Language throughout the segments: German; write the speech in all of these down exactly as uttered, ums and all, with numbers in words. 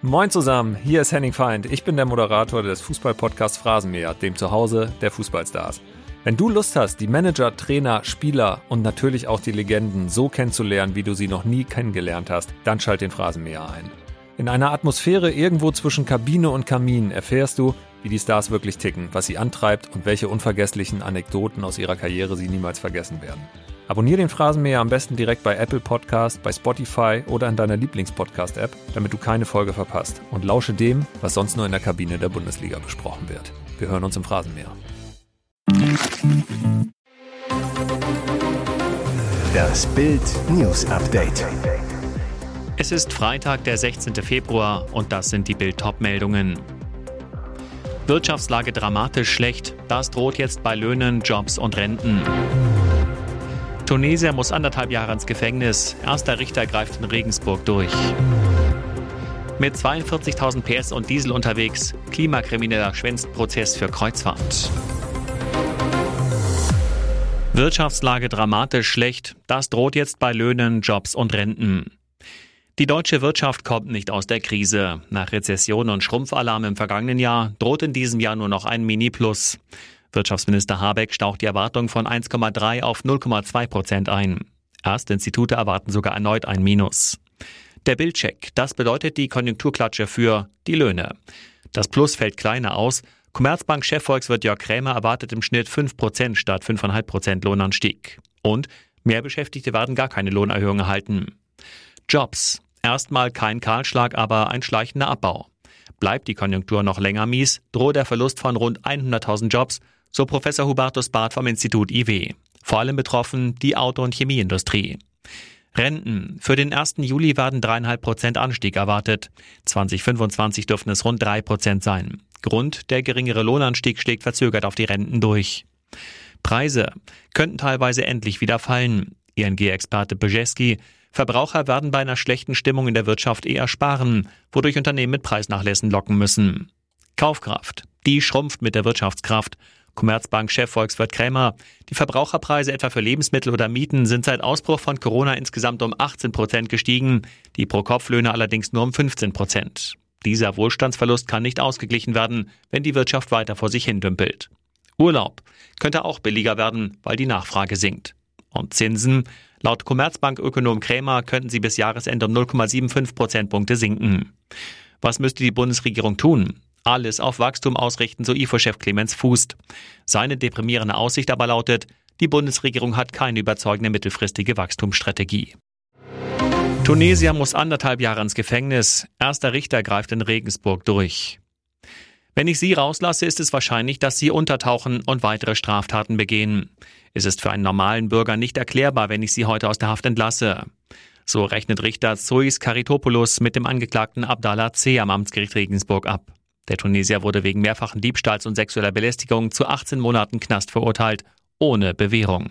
Moin zusammen, hier ist Henning Feind. Ich bin der Moderator des Fußball-Podcasts Phrasenmäher, dem Zuhause der Fußballstars. Wenn du Lust hast, die Manager, Trainer, Spieler und natürlich auch die Legenden so kennenzulernen, wie du sie noch nie kennengelernt hast, dann schalt den Phrasenmäher ein. In einer Atmosphäre irgendwo zwischen Kabine und Kamin erfährst du, wie die Stars wirklich ticken, was sie antreibt und welche unvergesslichen Anekdoten aus ihrer Karriere sie niemals vergessen werden. Abonnier den Phrasenmäher am besten direkt bei Apple Podcast, bei Spotify oder in deiner Lieblingspodcast-App, damit du keine Folge verpasst, und lausche dem, was sonst nur in der Kabine der Bundesliga besprochen wird. Wir hören uns im Phrasenmäher. Das BILD News Update. Es ist Freitag, der sechzehnten Februar, und das sind die BILD-Top-Meldungen. Wirtschaftslage dramatisch schlecht, das droht jetzt bei Löhnen, Jobs und Renten. Tunesier muss anderthalb Jahre ins Gefängnis. Erster Richter greift in Regensburg durch. Mit zweiundvierzigtausend P S und Diesel unterwegs. Klimakrimineller schwänzt Prozess für Kreuzfahrt. Wirtschaftslage dramatisch schlecht. Das droht jetzt bei Löhnen, Jobs und Renten. Die deutsche Wirtschaft kommt nicht aus der Krise. Nach Rezession und Schrumpfalarm im vergangenen Jahr droht in diesem Jahr nur noch ein Mini-Plus. Wirtschaftsminister Habeck staucht die Erwartung von eins Komma drei auf null Komma zwei Prozent ein. Erste Institute erwarten sogar erneut ein Minus. Der BILD-Check, das bedeutet die Konjunkturklatsche für die Löhne. Das Plus fällt kleiner aus. Commerzbank-Chefvolkswirt Jörg Krämer erwartet im Schnitt fünf Prozent statt fünf Komma fünf Prozent Lohnanstieg. Und mehr Beschäftigte werden gar keine Lohnerhöhung erhalten. Jobs. Erstmal kein Kahlschlag, aber ein schleichender Abbau. Bleibt die Konjunktur noch länger mies, droht der Verlust von rund hunderttausend Jobs, so Professor Hubertus Barth vom Institut I W. Vor allem betroffen die Auto- und Chemieindustrie. Renten. Für den ersten Juli werden drei Komma fünf Prozent Anstieg erwartet. zwanzig fünfundzwanzig dürften es rund drei Prozent sein. Grund, der geringere Lohnanstieg schlägt verzögert auf die Renten durch. Preise könnten teilweise endlich wieder fallen. I N G-Experte Bozeski: Verbraucher werden bei einer schlechten Stimmung in der Wirtschaft eher sparen, wodurch Unternehmen mit Preisnachlässen locken müssen. Kaufkraft. Die schrumpft mit der Wirtschaftskraft. Commerzbank-Chefvolkswirt Krämer: Die Verbraucherpreise etwa für Lebensmittel oder Mieten sind seit Ausbruch von Corona insgesamt um achtzehn Prozent gestiegen, die Pro-Kopf-Löhne allerdings nur um fünfzehn Prozent. Dieser Wohlstandsverlust kann nicht ausgeglichen werden, wenn die Wirtschaft weiter vor sich hin dümpelt. Urlaub könnte auch billiger werden, weil die Nachfrage sinkt. Und Zinsen? Laut Commerzbank-Ökonom Krämer könnten sie bis Jahresende um null Komma fünfundsiebzig Prozentpunkte sinken. Was müsste die Bundesregierung tun? Alles auf Wachstum ausrichten, so I F O-Chef Clemens Fuest. Seine deprimierende Aussicht aber lautet: Die Bundesregierung hat keine überzeugende mittelfristige Wachstumsstrategie. Tunesier muss anderthalb Jahre ins Gefängnis. Erster Richter greift in Regensburg durch. Wenn ich sie rauslasse, ist es wahrscheinlich, dass sie untertauchen und weitere Straftaten begehen. Es ist für einen normalen Bürger nicht erklärbar, wenn ich sie heute aus der Haft entlasse. So rechnet Richter Zois Karitopoulos mit dem Angeklagten Abdallah C. am Amtsgericht Regensburg ab. Der Tunesier wurde wegen mehrfachen Diebstahls und sexueller Belästigung zu achtzehn Monaten Knast verurteilt, ohne Bewährung.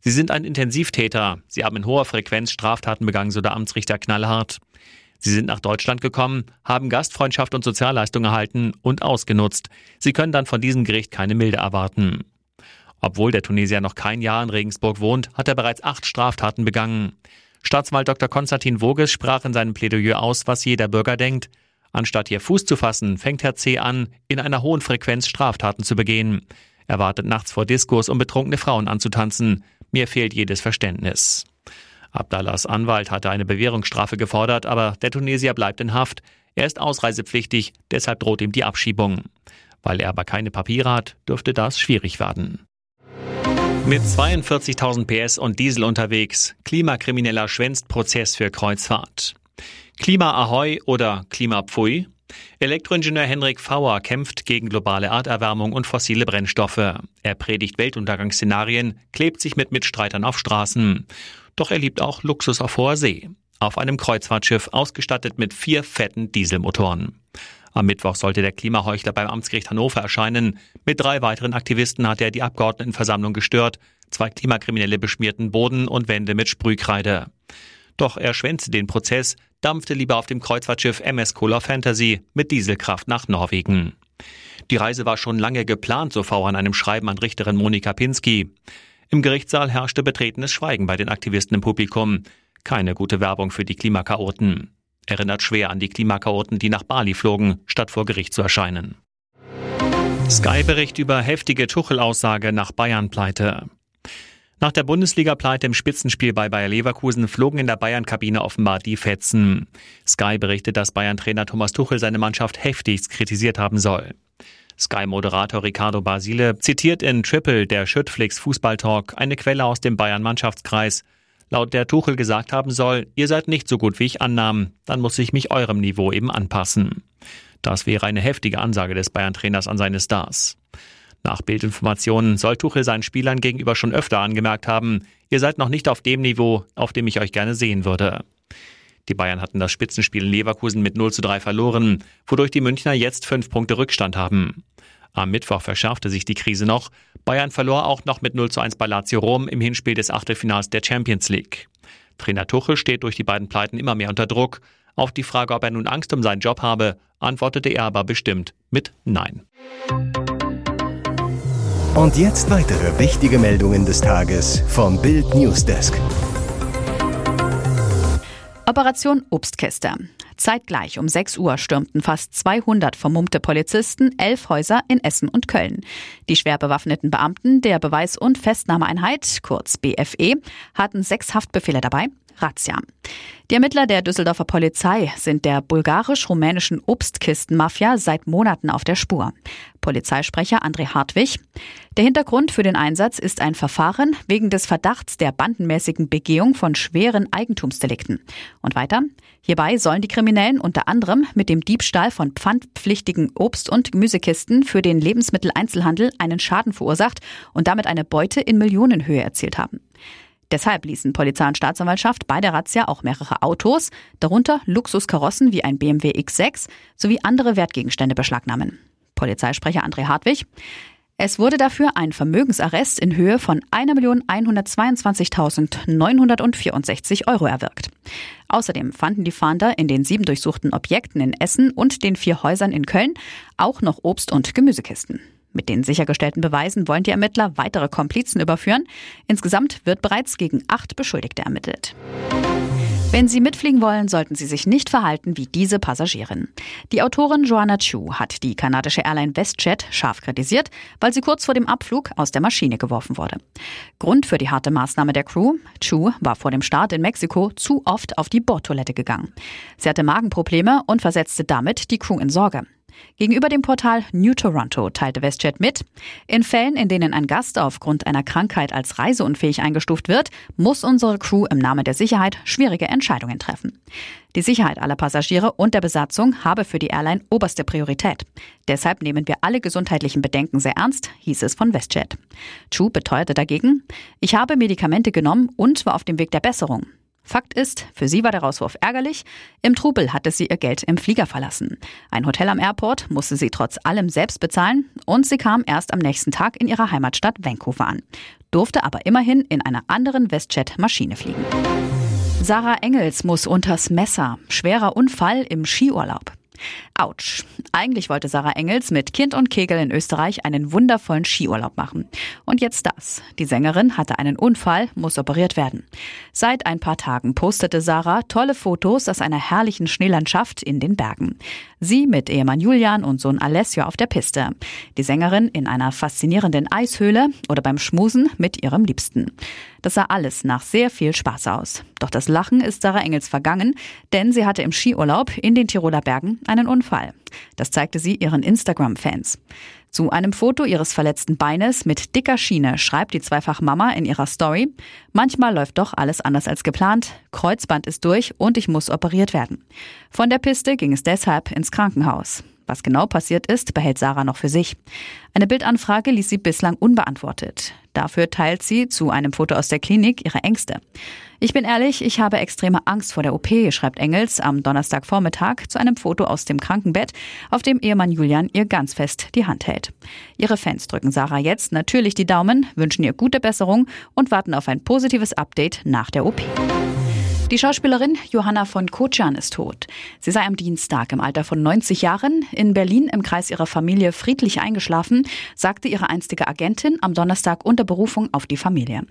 Sie sind ein Intensivtäter. Sie haben in hoher Frequenz Straftaten begangen, so der Amtsrichter knallhart. Sie sind nach Deutschland gekommen, haben Gastfreundschaft und Sozialleistung erhalten und ausgenutzt. Sie können dann von diesem Gericht keine Milde erwarten. Obwohl der Tunesier noch kein Jahr in Regensburg wohnt, hat er bereits acht Straftaten begangen. Staatsanwalt Doktor Konstantin Voges sprach in seinem Plädoyer aus, was jeder Bürger denkt. Anstatt hier Fuß zu fassen, fängt Herr C. an, in einer hohen Frequenz Straftaten zu begehen. Er wartet nachts vor Diskos, um betrunkene Frauen anzutanzen. Mir fehlt jedes Verständnis. Abdallahs Anwalt hatte eine Bewährungsstrafe gefordert, aber der Tunesier bleibt in Haft. Er ist ausreisepflichtig, deshalb droht ihm die Abschiebung. Weil er aber keine Papiere hat, dürfte das schwierig werden. Mit zweiundvierzigtausend P S und Diesel unterwegs. Klimakrimineller schwänzt Prozess für Kreuzfahrt. Klima Ahoi oder Klima Pfui? Elektroingenieur Henrik Fauer kämpft gegen globale Erderwärmung und fossile Brennstoffe. Er predigt Weltuntergangsszenarien, klebt sich mit Mitstreitern auf Straßen. Doch er liebt auch Luxus auf hoher See. Auf einem Kreuzfahrtschiff, ausgestattet mit vier fetten Dieselmotoren. Am Mittwoch sollte der Klimaheuchler beim Amtsgericht Hannover erscheinen. Mit drei weiteren Aktivisten hatte er die Abgeordnetenversammlung gestört. Zwei Klimakriminelle beschmierten Boden und Wände mit Sprühkreide. Doch er schwänzte den Prozess, dampfte lieber auf dem Kreuzfahrtschiff M S Color Fantasy mit Dieselkraft nach Norwegen. Die Reise war schon lange geplant, so Fauer in einem Schreiben an Richterin Monika Pinski. Im Gerichtssaal herrschte betretenes Schweigen bei den Aktivisten im Publikum. Keine gute Werbung für die Klimakaoten. erinnert schwer an die Klimakaoten, die nach Bali flogen, statt vor Gericht zu erscheinen. Sky-Bericht über heftige Tuchel-Aussage nach Bayern-Pleite. Nach der Bundesliga-Pleite im Spitzenspiel bei Bayer Leverkusen flogen in der Bayern-Kabine offenbar die Fetzen. Sky berichtet, dass Bayern-Trainer Thomas Tuchel seine Mannschaft heftigst kritisiert haben soll. Sky-Moderator Ricardo Basile zitiert in Triple, der Schüttflix Fußball-Talk, eine Quelle aus dem Bayern-Mannschaftskreis, laut der Tuchel gesagt haben soll, ihr seid nicht so gut, wie ich annahm, dann muss ich mich eurem Niveau eben anpassen. Das wäre eine heftige Ansage des Bayern-Trainers an seine Stars. Nach Bildinformationen soll Tuchel seinen Spielern gegenüber schon öfter angemerkt haben, ihr seid noch nicht auf dem Niveau, auf dem ich euch gerne sehen würde. Die Bayern hatten das Spitzenspiel in Leverkusen mit null zu drei verloren, wodurch die Münchner jetzt fünf Punkte Rückstand haben. Am Mittwoch verschärfte sich die Krise noch. Bayern verlor auch noch mit null zu eins bei Lazio Rom im Hinspiel des Achtelfinals der Champions League. Trainer Tuchel steht durch die beiden Pleiten immer mehr unter Druck. Auf die Frage, ob er nun Angst um seinen Job habe, antwortete er aber bestimmt mit Nein. Und jetzt weitere wichtige Meldungen des Tages vom BILD Newsdesk. Operation Obstkiste. Zeitgleich um sechs Uhr stürmten fast zweihundert vermummte Polizisten elf Häuser in Essen und Köln. Die schwer bewaffneten Beamten der Beweis- und Festnahmeeinheit, kurz B F E, hatten sechs Haftbefehle dabei. Razzia. Die Ermittler der Düsseldorfer Polizei sind der bulgarisch-rumänischen Obstkistenmafia seit Monaten auf der Spur. Polizeisprecher André Hartwig: Der Hintergrund für den Einsatz ist ein Verfahren wegen des Verdachts der bandenmäßigen Begehung von schweren Eigentumsdelikten. Und weiter: Hierbei sollen die Kriminellen unter anderem mit dem Diebstahl von pfandpflichtigen Obst- und Gemüsekisten für den Lebensmitteleinzelhandel einen Schaden verursacht und damit eine Beute in Millionenhöhe erzielt haben. Deshalb ließen Polizei und Staatsanwaltschaft bei der Razzia auch mehrere Autos, darunter Luxuskarossen wie ein B M W X sechs, sowie andere Wertgegenstände beschlagnahmen. Polizeisprecher André Hartwig: Es wurde dafür ein Vermögensarrest in Höhe von eine Million einhundertzweiundzwanzigtausendneunhundertvierundsechzig Euro erwirkt. Außerdem fanden die Fahnder in den sieben durchsuchten Objekten in Essen und den vier Häusern in Köln auch noch Obst- und Gemüsekisten. Mit den sichergestellten Beweisen wollen die Ermittler weitere Komplizen überführen. Insgesamt wird bereits gegen acht Beschuldigte ermittelt. Wenn Sie mitfliegen wollen, sollten Sie sich nicht verhalten wie diese Passagierin. Die Autorin Joanna Chu hat die kanadische Airline WestJet scharf kritisiert, weil sie kurz vor dem Abflug aus der Maschine geworfen wurde. Grund für die harte Maßnahme der Crew: Chu war vor dem Start in Mexiko zu oft auf die Bordtoilette gegangen. Sie hatte Magenprobleme und versetzte damit die Crew in Sorge. Gegenüber dem Portal New Toronto teilte WestJet mit: In Fällen, in denen ein Gast aufgrund einer Krankheit als reiseunfähig eingestuft wird, muss unsere Crew im Namen der Sicherheit schwierige Entscheidungen treffen. Die Sicherheit aller Passagiere und der Besatzung habe für die Airline oberste Priorität. Deshalb nehmen wir alle gesundheitlichen Bedenken sehr ernst, hieß es von WestJet. Chu beteuerte dagegen: Ich habe Medikamente genommen und war auf dem Weg der Besserung. Fakt ist, für sie war der Rauswurf ärgerlich. Im Trubel hatte sie ihr Geld im Flieger verlassen. Ein Hotel am Airport musste sie trotz allem selbst bezahlen und sie kam erst am nächsten Tag in ihrer Heimatstadt Vancouver an, durfte aber immerhin in einer anderen WestJet-Maschine fliegen. Sarah Engels muss unters Messer. Schwerer Unfall im Skiurlaub. Autsch. Eigentlich wollte Sarah Engels mit Kind und Kegel in Österreich einen wundervollen Skiurlaub machen. Und jetzt das. Die Sängerin hatte einen Unfall, muss operiert werden. Seit ein paar Tagen postete Sarah tolle Fotos aus einer herrlichen Schneelandschaft in den Bergen. Sie mit Ehemann Julian und Sohn Alessio auf der Piste. Die Sängerin in einer faszinierenden Eishöhle oder beim Schmusen mit ihrem Liebsten. Das sah alles nach sehr viel Spaß aus. Doch das Lachen ist Sarah Engels vergangen, denn sie hatte im Skiurlaub in den Tiroler Bergen einen Unfall. Das zeigte sie ihren Instagram-Fans. Zu einem Foto ihres verletzten Beines mit dicker Schiene schreibt die Zweifach-Mama in ihrer Story: Manchmal läuft doch alles anders als geplant, Kreuzband ist durch und ich muss operiert werden. Von der Piste ging es deshalb ins Krankenhaus. Was genau passiert ist, behält Sarah noch für sich. Eine Bildanfrage ließ sie bislang unbeantwortet. Dafür teilt sie zu einem Foto aus der Klinik ihre Ängste. Ich bin ehrlich, ich habe extreme Angst vor der O P, schreibt Engels am Donnerstagvormittag zu einem Foto aus dem Krankenbett, auf dem Ehemann Julian ihr ganz fest die Hand hält. Ihre Fans drücken Sarah jetzt natürlich die Daumen, wünschen ihr gute Besserung und warten auf ein positives Update nach der O P. Die Schauspielerin Johanna von Koczian ist tot. Sie sei am Dienstag im Alter von neunzig Jahren in Berlin im Kreis ihrer Familie friedlich eingeschlafen, sagte ihre einstige Agentin am Donnerstag unter Berufung auf die Familie.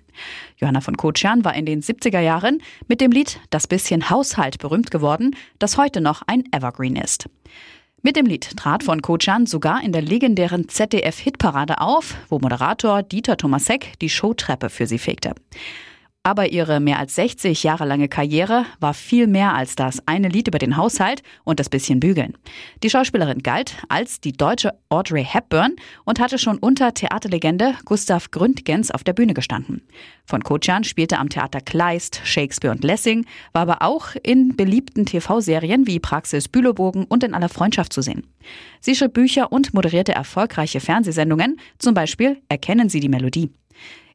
Johanna von Koczian war in den siebziger Jahren mit dem Lied »Das bisschen Haushalt« berühmt geworden, das heute noch ein Evergreen ist. Mit dem Lied trat von Koczian sogar in der legendären Z D F-Hitparade auf, wo Moderator Dieter Thomas Heck die Showtreppe für sie fegte. Aber ihre mehr als sechzig Jahre lange Karriere war viel mehr als das eine Lied über den Haushalt und das bisschen Bügeln. Die Schauspielerin galt als die deutsche Audrey Hepburn und hatte schon unter Theaterlegende Gustav Gründgens auf der Bühne gestanden. Von Koczian spielte am Theater Kleist, Shakespeare und Lessing, war aber auch in beliebten T V-Serien wie Praxis Bülowbogen und In aller Freundschaft zu sehen. Sie schrieb Bücher und moderierte erfolgreiche Fernsehsendungen, zum Beispiel Erkennen Sie die Melodie.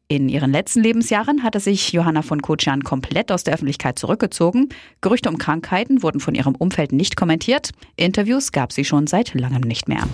In ihren letzten Lebensjahren hatte sich Johanna von Koczian komplett aus der Öffentlichkeit zurückgezogen. Gerüchte um Krankheiten wurden von ihrem Umfeld nicht kommentiert. Interviews gab sie schon seit langem nicht mehr.